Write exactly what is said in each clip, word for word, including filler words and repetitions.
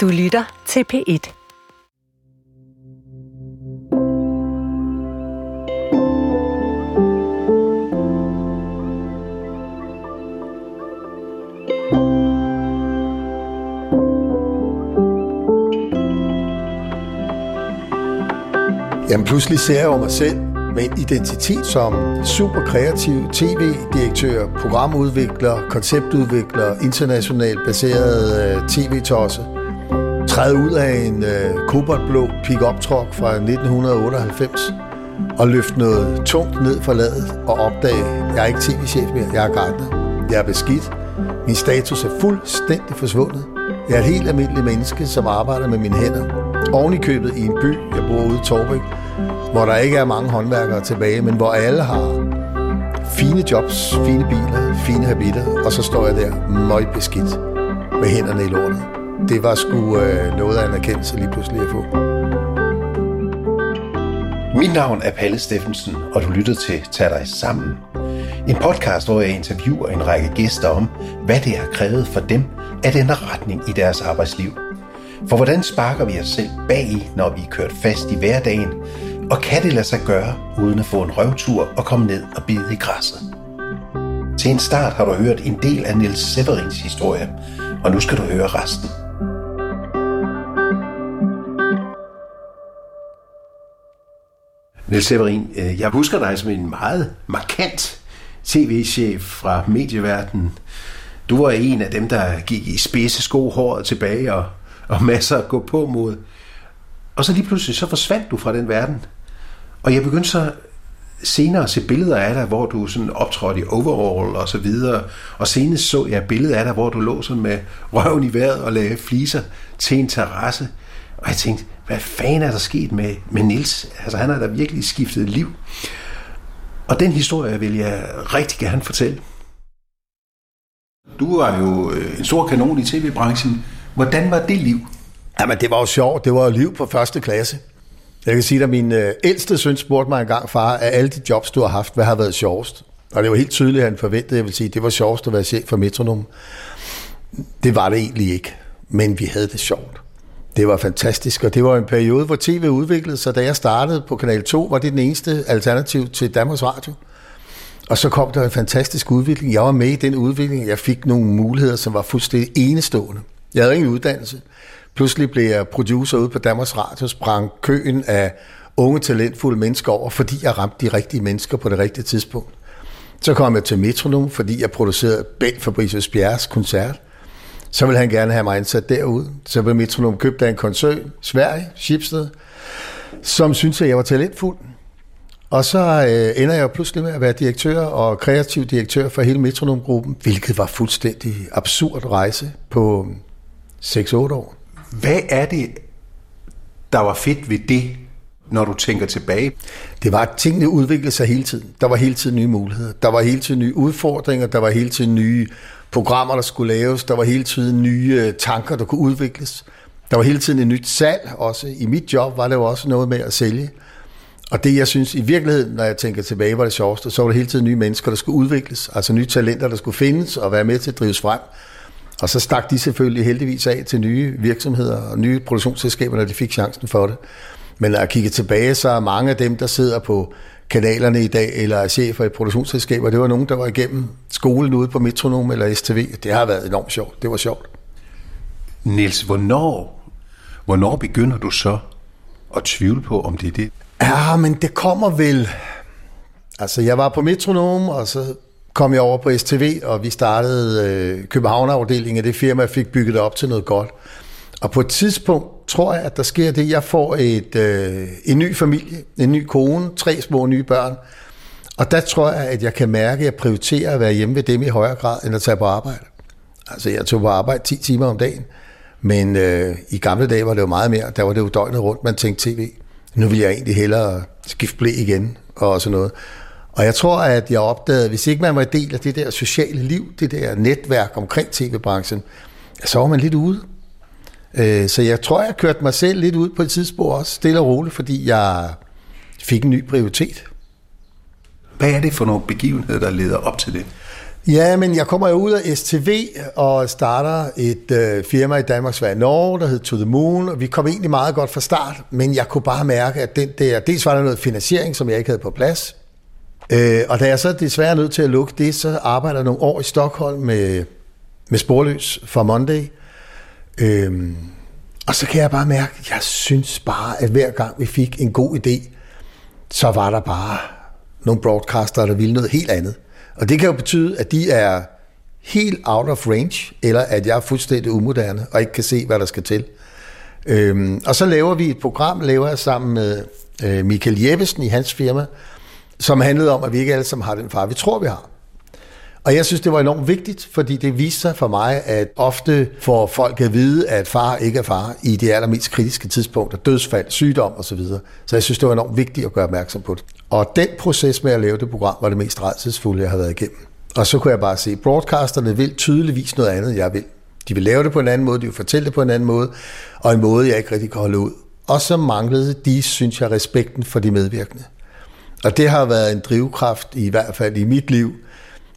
Du lytter til P et. Jamen pludselig ser jeg over mig selv med en identitet som super kreativ tv-direktør, programudvikler, konceptudvikler, internationalt baseret øh, tv-tosse. Træde ud af en øh, kobaltblå pick-up-truck fra nitten otteoghalvfems og løfte noget tungt ned fra ladet og opdage, at jeg er ikke tv-chef mere, jeg er gartner. Jeg er beskidt. Min status er fuldstændig forsvundet. Jeg er et helt almindeligt menneske, som arbejder med mine hænder. Oven i købet i en by, jeg bor ude i Torbæk, hvor der ikke er mange håndværkere tilbage, men hvor alle har fine jobs, fine biler, fine habitter, og så står jeg der møgbeskidt med hænderne i lortet. Det var sgu øh, noget af en erkendelse lige pludselig at få. Mit navn er Palle Steffensen, og du lytter til Tag Dig Sammen. En podcast, hvor jeg interviewer en række gæster om, hvad det har krævet for dem at ændre retning i deres arbejdsliv. For hvordan sparker vi os selv bagi, når vi er kørt fast i hverdagen? Og kan det lade sig gøre, uden at få en røvtur og komme ned og bide i græsset? Til en start har du hørt en del af Niels Severins historie, og nu skal du høre resten. Niels Severin, jeg husker dig som en meget markant tv-chef fra medieverdenen. Du var en af dem, der gik i spidse sko, håret tilbage og og masser at gå på mod. Og så lige pludselig, så forsvandt du fra den verden. Og jeg begyndte så senere at se billeder af dig, hvor du sådan optrådte i overall og så videre. Og senest så jeg billeder af dig, hvor du lå sådan med røven i vejret og lagde fliser til en terrasse. Og jeg tænkte, hvad fanden er der sket med, med Niels? Altså han har da virkelig skiftet liv. Og den historie vil jeg rigtig gerne fortælle. Du var jo en stor kanon i tv-branchen. Hvordan var det liv? Jamen, det var jo sjovt. Det var jo liv på første klasse. Jeg kan sige, at min øh, ældste søn spurgte mig engang, far, af alle de jobs, du har haft, hvad har været sjovest? Og det var helt tydeligt, at han forventede, jeg vil sige, det var sjovest at være chef for Metronome. Det var det egentlig ikke, men vi havde det sjovt. Det var fantastisk, og det var en periode, hvor tv udviklede sig. Da jeg startede på Kanal to, var det den eneste alternativ til Danmarks Radio. Og så kom der en fantastisk udvikling. Jeg var med i den udvikling. Jeg fik nogle muligheder, som var fuldstændig enestående. Jeg havde ingen uddannelse. Pludselig blev jeg producer ude på Danmarks Radio, sprang køen af unge, talentfulde mennesker over, fordi jeg ramte de rigtige mennesker på det rigtige tidspunkt. Så kom jeg til Metronome, fordi jeg producerede Ben Fabricius Bjerres koncert. Så ville han gerne have mig ansat derude. Så blev Metronome købt af en koncern, Sverige, Schipsted, som syntes, at jeg var talentfuld. Og så øh, ender jeg pludselig med at være direktør og kreativ direktør for hele Metronome-gruppen, hvilket var fuldstændig absurd rejse på seks otte år. Hvad er det, der var fedt ved det, når du tænker tilbage? Det var, at tingene udviklede sig hele tiden. Der var hele tiden nye muligheder. Der var hele tiden nye udfordringer. Der var hele tiden nye programmer, der skulle laves. Der var hele tiden nye tanker, der kunne udvikles. Der var hele tiden et nyt salg også. I mit job var det jo også noget med at sælge. Og det, jeg synes i virkeligheden, når jeg tænker tilbage, var det sjoveste, så var det hele tiden nye mennesker, der skulle udvikles. Altså nye talenter, der skulle findes og være med til at drives frem. Og så stak de selvfølgelig heldigvis af til nye virksomheder og nye produktionsselskaber, når de fik chancen for det. Men når jeg kigger tilbage, så er mange af dem, der sidder på kanalerne i dag, eller er chefer i produktionsselskaber, det var nogen, der var igennem skolen ude på Metronome eller S T V. Det har været enormt sjovt. Det var sjovt. Niels, hvornår, hvornår begynder du så at tvivle på, om det er det? Ja, men det kommer vel. Altså, jeg var på Metronome, og så kom jeg over på S T V, og vi startede øh, København-afdelingen af det firma, jeg fik bygget op til noget godt. Og på et tidspunkt tror jeg, at der sker det, jeg får et, øh, en ny familie, en ny kone, tre små nye børn. Og der tror jeg, at jeg kan mærke, at jeg prioriterer at være hjemme ved dem i højere grad, end at tage på arbejde. Altså, jeg tog på arbejde ti timer om dagen, men øh, i gamle dage var det jo meget mere. Der var det jo døgnet rundt, man tænkte tv. Nu vil jeg egentlig hellere skifte blæ igen og sådan noget. Og jeg tror, at jeg opdagede, at hvis ikke man var en del af det der sociale liv, det der netværk omkring tv-branchen, så var man lidt ude. Så jeg tror, jeg kørte mig selv lidt ud på et tidspunkt også, stille og roligt, fordi jeg fik en ny prioritet. Hvad er det for nogle begivenheder, der leder op til det? Ja, men jeg kommer jo ud af S T V og starter et øh, firma i Danmark, Sverige, Norge, der hed To The Moon, og vi kom egentlig meget godt fra start, men jeg kunne bare mærke, at den der, dels var der noget finansiering, som jeg ikke havde på plads, øh, og da jeg så desværre er nødt til at lukke det, så arbejder jeg nogle år i Stockholm med, med Sporløs fra Monday, øh, og så kan jeg bare mærke, at jeg synes bare, at hver gang vi fik en god idé, så var der bare nogle broadcaster, der ville noget helt andet. Og det kan jo betyde, at de er helt out of range, eller at jeg er fuldstændig umoderne, og ikke kan se, hvad der skal til. Øhm, og så laver vi et program, laver jeg sammen med øh, Michael Jeppesen i hans firma, som handlede om, at vi ikke alle sammen har den far, vi tror, vi har. Og jeg synes, det var enormt vigtigt, fordi det viste sig for mig, at ofte får folk at vide, at far ikke er far i de allermest kritiske tidspunkter, dødsfald, sygdom osv. Så jeg synes, det var enormt vigtigt at gøre opmærksom på det. Og den proces med at lave det program var det mest rædselsfulde, jeg har været igennem. Og så kunne jeg bare se, at broadcasterne vil tydeligvis noget andet, jeg vil. De vil lave det på en anden måde, de vil fortælle det på en anden måde, og en måde, jeg ikke rigtig kan holde ud. Og så manglede de, synes jeg, respekten for de medvirkende. Og det har været en drivkraft, i hvert fald i mit liv.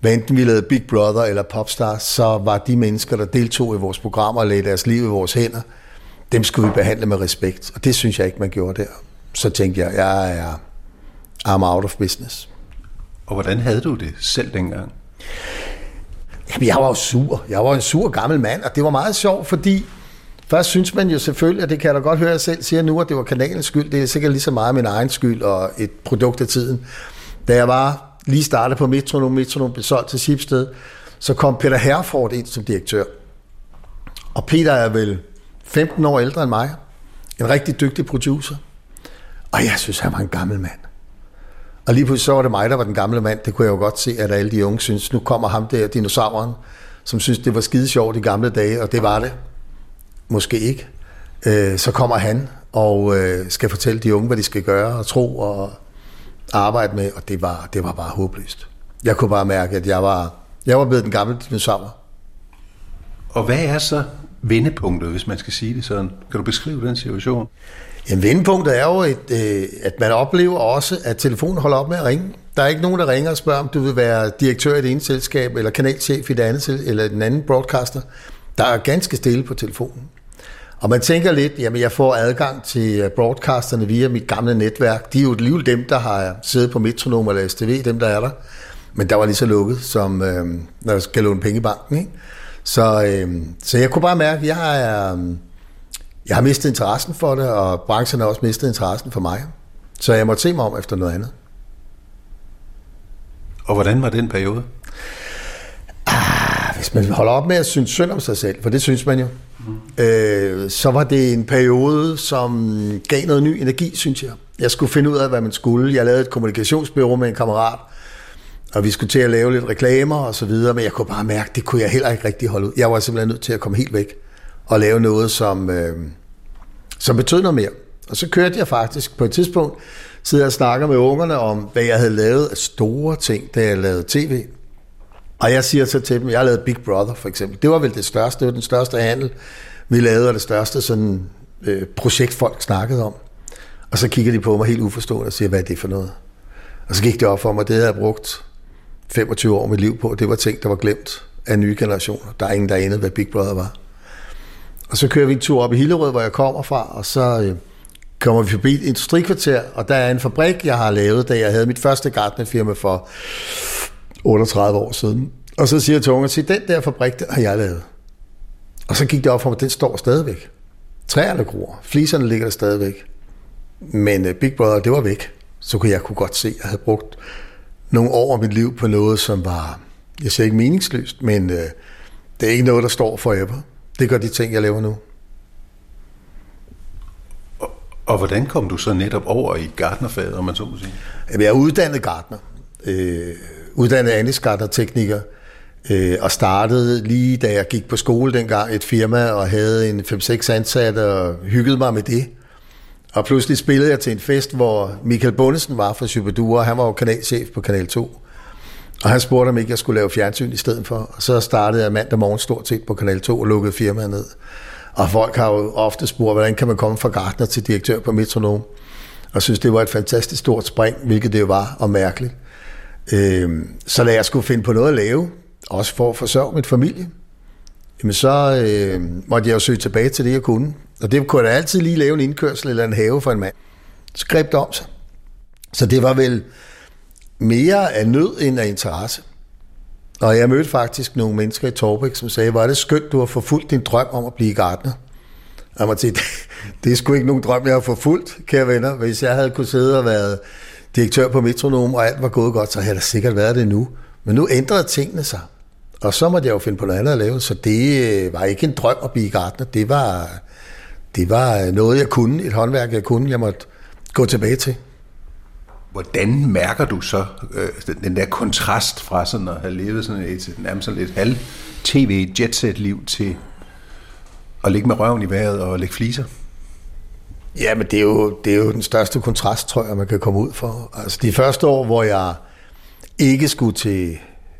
Hvad enten vi lavede Big Brother eller Popstar, så var de mennesker, der deltog i vores programmer og lagde deres liv i vores hænder, dem skulle vi behandle med respekt. Og det synes jeg ikke, man gjorde der. Så tænkte jeg, jeg er I'm out of business. Og hvordan havde du det selv dengang? Jamen, jeg var jo sur. Jeg var en sur gammel mand, og det var meget sjovt, fordi først synes man jo selvfølgelig, og det kan jeg da godt høre, jeg selv siger nu, at det var kanalens skyld. Det er sikkert lige så meget min egen skyld og et produkt af tiden. Da jeg var lige startede på Metronome, Metronome blev solgt til Schipsted, så kom Peter Herreford ind som direktør. Og Peter er vel femten år ældre end mig, en rigtig dygtig producer, og jeg synes, han var en gammel mand. Og lige pludselig så var det mig, der var den gamle mand, det kunne jeg jo godt se, at alle de unge synes, nu kommer ham der, dinosauren, som synes, det var skide sjovt i gamle dage, og det var det. Måske ikke. Så kommer han og skal fortælle de unge, hvad de skal gøre og tro og arbejde med, og det var, det var bare håbløst. Jeg kunne bare mærke, at jeg var, jeg var blevet den gamle dinosaurer. Og hvad er så vendepunktet, hvis man skal sige det sådan? Kan du beskrive den situation? Jamen, vendepunktet er jo, et, øh, at man oplever også, at telefonen holder op med at ringe. Der er ikke nogen, der ringer og spørger, om du vil være direktør i det ene selskab, eller kanalchef i det andet, eller den anden broadcaster. Der er ganske stille på telefonen. Og man tænker lidt, jamen jeg får adgang til broadcasterne via mit gamle netværk. De er jo alligevel dem, der har siddet på Metronome eller S T V, dem der er der. Men der var lige så lukket, som øh, når jeg skal låne penge i banken. Ikke? Så, øh, så jeg kunne bare mærke, at jeg, er, jeg har mistet interessen for det, og branchen har også mistet interessen for mig. Så jeg måtte se mig om efter noget andet. Og hvordan var den periode? Ah, hvis man holder op med at synes synd om sig selv, for det synes man jo. Mm. Øh, så var det en periode, som gav noget ny energi, synes jeg. Jeg skulle finde ud af, hvad man skulle. Jeg lavede et kommunikationsbureau med en kammerat, og vi skulle til at lave lidt reklamer og så videre, men jeg kunne bare mærke, det kunne jeg heller ikke rigtig holde ud. Jeg var simpelthen nødt til at komme helt væk og lave noget, som, øh, som betød noget mere. Og så kørte jeg faktisk på et tidspunkt, sidder og snakker med ungerne om, hvad jeg havde lavet af store ting, da jeg lavede tv. Og jeg siger så til dem, jeg har lavet Big Brother for eksempel. Det var vel det største, det var den største handel, vi lavede, og det største sådan, øh, projekt, folk snakkede om. Og så kigger de på mig helt uforstående og siger, hvad er det for noget? Og så gik det op for mig, det havde jeg brugt femogtyve år af mit liv på. Det var ting, der var glemt af nye generationer. Der er ingen, der anede, hvad Big Brother var. Og så kører vi en tur op i Hillerød, hvor jeg kommer fra, og så øh, kommer vi forbi et industrikvarter, og der er en fabrik, jeg har lavet, da jeg havde mit første gartnerfirma for otteogtredive år siden. Og så siger Tunge, at den der fabrik, den har jeg lavet. Og så gik det op for mig, den står stadigvæk. Træerne gror, fliserne ligger der stadigvæk. Men Big Brother, det var væk. Så kunne jeg kunne godt se, at jeg havde brugt nogle år af mit liv på noget, som var, jeg siger ikke meningsløst, men øh, det er ikke noget, der står forever. Det gør de ting, jeg laver nu. Og, og hvordan kom du så netop over i gartnerfaget, om man så må sige? Jamen, jeg er uddannet gartner. Øh, uddannet anlægsgartnertekniker, øh, og startede lige da jeg gik på skole dengang et firma, og havde en fem seks ansatte, og hyggede mig med det. Og pludselig spillede jeg til en fest, hvor Michael Bondesen var fra Superdure, og han var jo kanalchef på Kanal to. Og han spurgte, om ikke jeg skulle lave fjernsyn i stedet for, og så startede jeg mandag morgen stort set på Kanal to og lukkede firmaet ned. Og folk har jo ofte spurgt, hvordan kan man komme fra gartner til direktør på Metronome? Og synes, det var et fantastisk stort spring, hvilket det jo var, og mærkeligt. Så lad jeg skulle finde på noget at lave, også for at forsørge mit familie, jamen så øh, måtte jeg jo søge tilbage til det, jeg kunne. Og det kunne jeg da altid lige lave en indkørsel eller en have for en mand. Så greb det om sig. Så det var vel mere af nød end af interesse. Og jeg mødte faktisk nogle mennesker i Torbæk, som sagde, var det skønt, du har forfulgt din drøm om at blive gartner. Og jeg måtte sige, det er sgu ikke nogen drøm, jeg har forfulgt, kære venner. Hvis jeg havde kunnet sidde og været direktør på Metronome, og alt var gået godt, så havde der sikkert været det nu. Men nu ændrede tingene sig. Og så måtte jeg jo finde på noget andet at lave, så det var ikke en drøm at blive gartner. Det var, det var noget, jeg kunne, et håndværk, jeg kunne, jeg måtte gå tilbage til. Hvordan mærker du så øh, den der kontrast fra sådan at have levet sådan et nærmest sådan et halv-tv-jetset-liv til at ligge med røven i vejret og lægge fliser? Jamen, det er, jo, det er jo den største kontrast, tror jeg, man kan komme ud for. Altså, de første år, hvor jeg ikke skulle til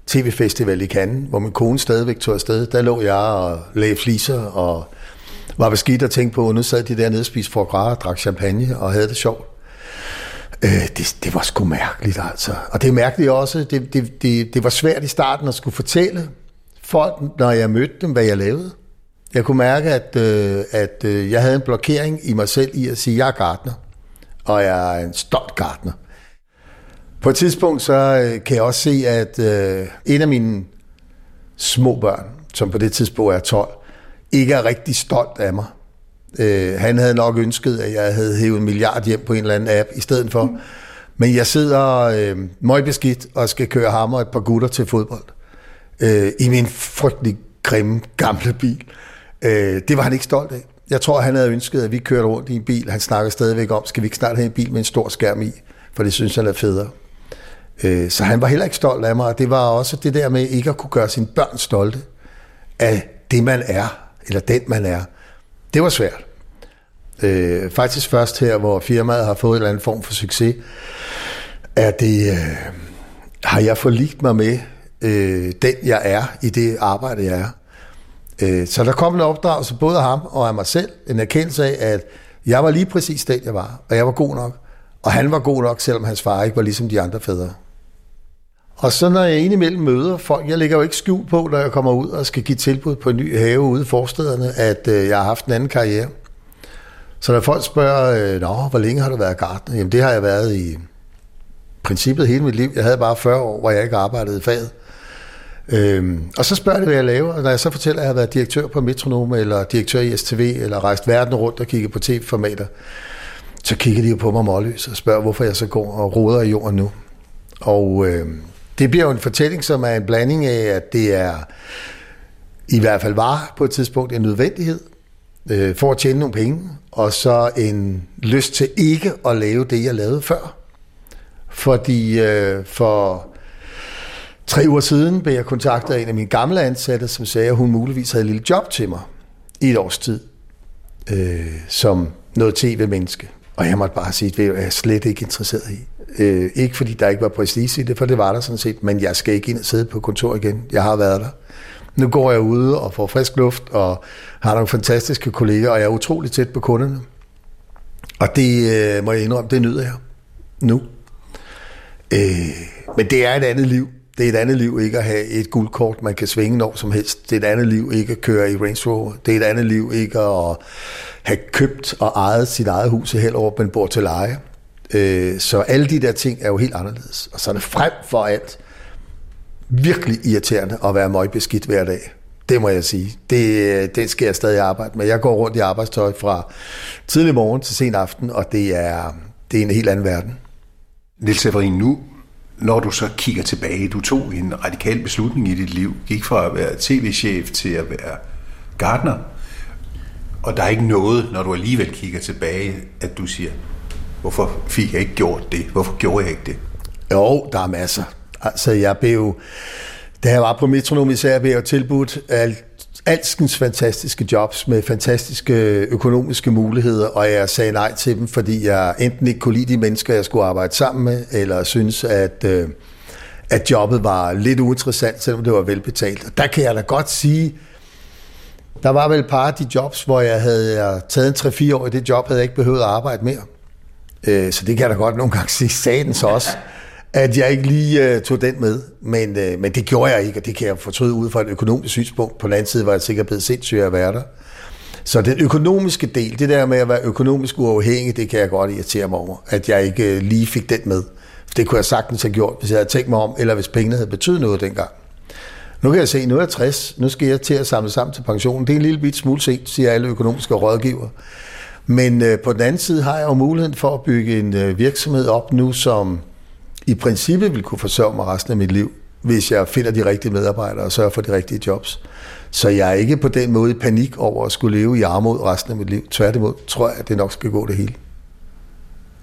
tv-festival i Cannes, hvor min kone stadigvæk tog afsted, der lå jeg og lagde fliser og var beskidt og tænkte på, nu sad de dernede og spiste foie gras og drak champagne og havde det sjovt. Det, det var sgu mærkeligt, altså. Og det mærkede jeg også. Det, det, det, det var svært i starten at skulle fortælle folk, når jeg mødte dem, hvad jeg lavede. Jeg kunne mærke, at, at jeg havde en blokering i mig selv i at sige, at jeg er gartner, og jeg er en stolt gartner. På et tidspunkt så kan jeg også se, at en af mine små børn, som på det tidspunkt er tolv, ikke er rigtig stolt af mig. Uh, han havde nok ønsket, at jeg havde hævet en milliard hjem på en eller anden app i stedet for. Mm. Men jeg sidder uh, møgbeskidt og skal køre ham og et par gutter til fodbold uh, i min frygtelig grimme gamle bil. Uh, det var han ikke stolt af. Jeg tror, han havde ønsket, at vi kørte rundt i en bil. Han snakker stadigvæk om, skal vi ikke snart have en bil med en stor skærm i? For det synes han er federe. Uh, så han var heller ikke stolt af mig. Og det var også det der med ikke at kunne gøre sine børn stolte af det, man er. Eller den, man er. Det var svært. Øh, faktisk først her, hvor firmaet har fået en eller anden form for succes, er det, øh, har jeg forligt mig med øh, den, jeg er i det arbejde, jeg er. Øh, så der kom en opdragelse både af ham og af mig selv, en erkendelse af, at jeg var lige præcis den, jeg var, og jeg var god nok. Og han var god nok, selvom hans far ikke var ligesom de andre fædre. Og så når jeg indimellem møder folk, jeg lægger jo ikke skjul på, når jeg kommer ud og skal give tilbud på en ny have ude i forstederne, at øh, jeg har haft en anden karriere. Så når folk spørger, øh, nå, hvor længe har du været gartner? Jamen det har jeg været i princippet hele mit liv. Jeg havde bare fyrre år, hvor jeg ikke arbejdede i faget. Øhm, og så spørger de, hvad jeg laver, og når jeg så fortæller, at jeg har været direktør på Metronome, eller direktør i S T V, eller rejst verden rundt og kigget på tv-formater, så kigger de jo på mig målløs og spørger, hvorfor jeg så går og roder i jorden nu. Og Øh, det bliver jo en fortælling, som er en blanding af, at det er i hvert fald var på et tidspunkt en nødvendighed øh, for at tjene nogle penge, og så en lyst til ikke at lave det, jeg lavede før. Fordi øh, for tre uger siden blev jeg kontaktet af en af mine gamle ansatte, som sagde, at hun muligvis havde et lille job til mig i et års tid, øh, som noget tv-menneske. Og jeg måtte bare sige, at jeg er slet ikke interesseret i. Øh, ikke fordi der ikke var prestige i det, for det var der sådan set, men jeg skal ikke ind og sidde på kontor igen. Jeg har været der. Nu går jeg ude og får frisk luft, og har nogle fantastiske kolleger, og jeg er utrolig tæt på kunderne. Og det øh, må jeg indrømme, det nyder jeg nu. Øh, men det er et andet liv. Det er et andet liv ikke at have et guldkort, man kan svinge når som helst. Det er et andet liv ikke at køre i Range Rover. Det er et andet liv ikke at have købt og ejet sit eget hus i Hillerød, men bor til leje. Så alle de der ting er jo helt anderledes. Og så er det frem for alt virkelig irriterende at være møgbeskidt hver dag. Det må jeg sige. Det, det skal jeg stadig arbejde med. Jeg går rundt i arbejdstøj fra tidlig morgen til sen aften, og det er, det er en helt anden verden. Niels Severin, nu når du så kigger tilbage, du tog en radikal beslutning i dit liv, gik fra at være tv-chef til at være gartner, og der er ikke noget, når du alligevel kigger tilbage, at du siger, hvorfor fik jeg ikke gjort det? Hvorfor gjorde jeg ikke det? Jo, der er masser. Altså, jeg blev jo, da jeg var på Metronome især, blev jeg tilbudt alt, alskens fantastiske jobs med fantastiske økonomiske muligheder, og jeg sagde nej til dem, fordi jeg enten ikke kunne lide de mennesker, jeg skulle arbejde sammen med, eller synes at, øh, at jobbet var lidt uinteressant, selvom det var velbetalt. Og der kan jeg da godt sige, der var vel et par af de jobs, hvor jeg havde jeg taget en tre fire år i det job, havde jeg ikke behøvet at arbejde mere. Øh, så det kan jeg da godt nogle gange sige, sagde den så også, at jeg ikke lige uh, tog den med, men, uh, men det gjorde jeg ikke, og det kan jeg fortryde ud fra et økonomisk synspunkt. På den anden side var jeg sikkert blevet sindssyg at være der. Så den økonomiske del, det der med at være økonomisk uafhængig, det kan jeg godt irritere mig over, at jeg ikke uh, lige fik den med. Det kunne jeg sagtens have gjort, hvis jeg havde tænkt mig om, eller hvis pengene havde betydet noget dengang. Nu kan jeg se, nu er jeg tres, nu skal jeg til at samle sammen til pensionen. Det er en lille bit smule sent, siger alle økonomiske rådgivere. Men øh, på den anden side har jeg jo muligheden for at bygge en øh, virksomhed op nu, som i princippet vil kunne forsørge mig resten af mit liv, hvis jeg finder de rigtige medarbejdere og sørger for de rigtige jobs. Så jeg er ikke på den måde i panik over at skulle leve i armod resten af mit liv. Tværtimod tror jeg, at det nok skal gå det hele.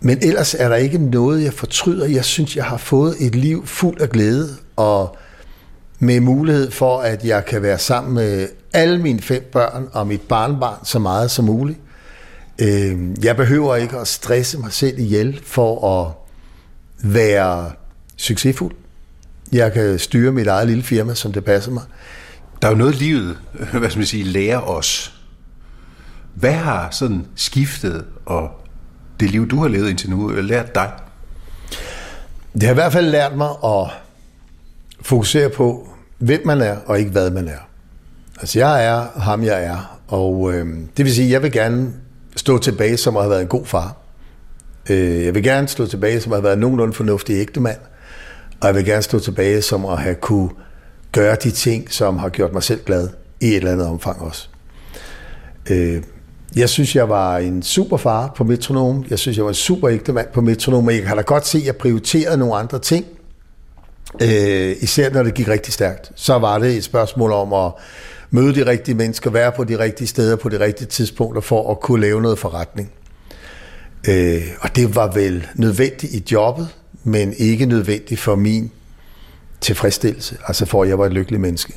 Men ellers er der ikke noget, jeg fortryder. Jeg synes, jeg har fået et liv fuld af glæde og med mulighed for, at jeg kan være sammen med alle mine fem børn og mit barnbarn så meget som muligt. Jeg behøver ikke at stresse mig selv ihjel for at være succesfuld. Jeg kan styre mit eget lille firma, som det passer mig. Der er jo noget, livet, hvad skal man sige, lærer os. Hvad har sådan skiftet, og det liv, du har levet indtil nu, lært dig? Det har i hvert fald lært mig at fokusere på, hvem man er, og ikke hvad man er. Altså, jeg er ham, jeg er. Og øh, det vil sige, at jeg vil gerne stå tilbage, som at have været en god far. Øh, jeg vil gerne stå tilbage, som at have været nogenlunde fornuftig ægtemand. Og jeg vil gerne stå tilbage, som at have kunne gøre de ting, som har gjort mig selv glad, i et eller andet omfang også. Øh, jeg synes, jeg var en super far på Metronome. Jeg synes, jeg var en super ægtemand på Metronome. Jeg kan da godt se, at jeg prioriterede nogle andre ting. Øh, især når det gik rigtig stærkt, så var det et spørgsmål om at møde de rigtige mennesker, være på de rigtige steder på de rigtige tidspunkter for at kunne lave noget forretning. Øh, og det var vel nødvendigt i jobbet, men ikke nødvendigt for min tilfredsstillelse, altså for at jeg var et lykkelig menneske.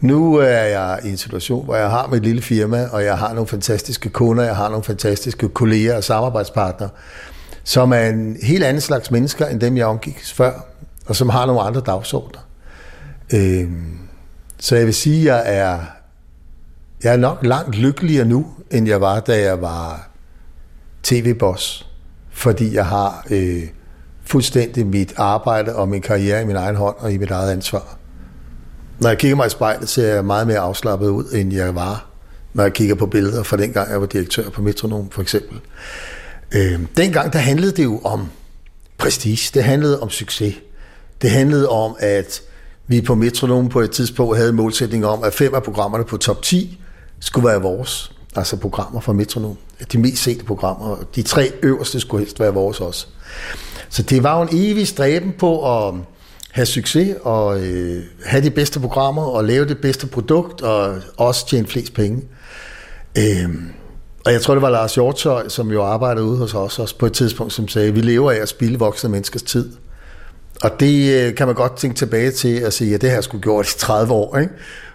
Nu er jeg i en situation, hvor jeg har mit lille firma, og jeg har nogle fantastiske kunder, jeg har nogle fantastiske kolleger og samarbejdspartnere, som er en helt anden slags mennesker end dem jeg omgik før, og som har nogle andre dagsordner. Øh, så jeg vil sige, at jeg er, jeg er nok langt lykkeligere nu, end jeg var, da jeg var tv-boss, fordi jeg har øh, fuldstændig mit arbejde og min karriere i min egen hånd og i mit eget ansvar. Når jeg kigger mig i spejlet, ser jeg meget mere afslappet ud, end jeg var, når jeg kigger på billeder fra dengang, jeg var direktør på Metronome, for eksempel. Øh, dengang, der handlede det jo om prestige, det handlede om succes. Det handlede om, at vi på Metronome på et tidspunkt havde en målsætning om, at fem af programmerne på top ti skulle være vores. Altså programmer fra Metronome. De mest sete programmer. De tre øverste skulle helst være vores også. Så det var en evig stræben på at have succes og øh, have de bedste programmer og lave det bedste produkt og også tjene flest penge. Øh, og jeg tror, det var Lars Hjortøj, som jo arbejdede ude hos os også på et tidspunkt, som sagde, vi lever af at spilde voksne menneskers tid. Og det kan man godt tænke tilbage til at sige, at det her skulle gjort i tredive år, ikke?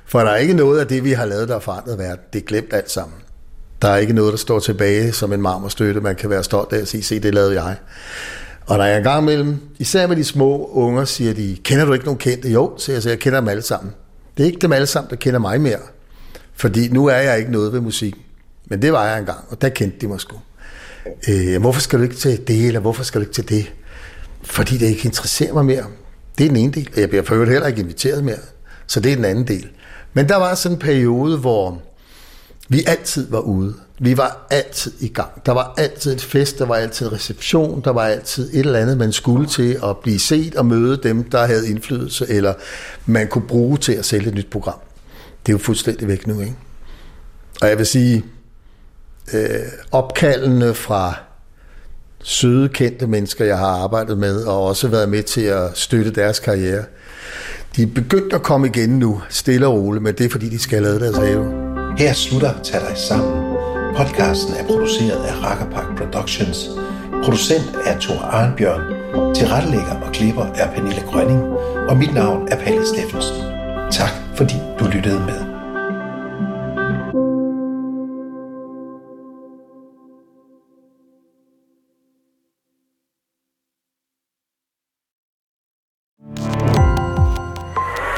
For der er ikke noget af det, vi har lavet, der har forandret verden. Det er glemt alt sammen. Der er ikke noget, der står tilbage som en marmorstøtte, man kan være stolt af at sige, se, det lavede jeg. Og der er en gang imellem, især med de små unger, siger de, kender du ikke nogen kendte? Jo, siger jeg, så jeg kender dem alle sammen. Det er ikke dem alle sammen, der kender mig mere. Fordi nu er jeg ikke noget ved musikken. Men det var jeg engang, og der kendte de mig sgu. Øh, hvorfor skal du ikke til det, eller hvorfor skal du ikke til det? Fordi det ikke interesserer mig mere. Det er den ene del. Jeg bliver for øvrigt heller ikke inviteret mere. Så det er den anden del. Men der var sådan en periode, hvor vi altid var ude. Vi var altid i gang. Der var altid en fest, der var altid en reception, der var altid et eller andet, man skulle til at blive set og møde dem, der havde indflydelse, eller man kunne bruge til at sælge et nyt program. Det er jo fuldstændig væk nu, ikke? Og jeg vil sige, øh, opkaldene fra søde, kendte mennesker, jeg har arbejdet med, og også været med til at støtte deres karriere. De er begyndt at komme igen nu, stille og roligt, men det er fordi, de skal have lavet deres have. Her slutter Tag Dig Sammen. Podcasten er produceret af Rakkerpak Productions. Producent er Tor Arnbjørn. Tilrettelægger og klipper er Pernille Grønning. Og mit navn er Palle Steffensen. Tak fordi du lyttede med.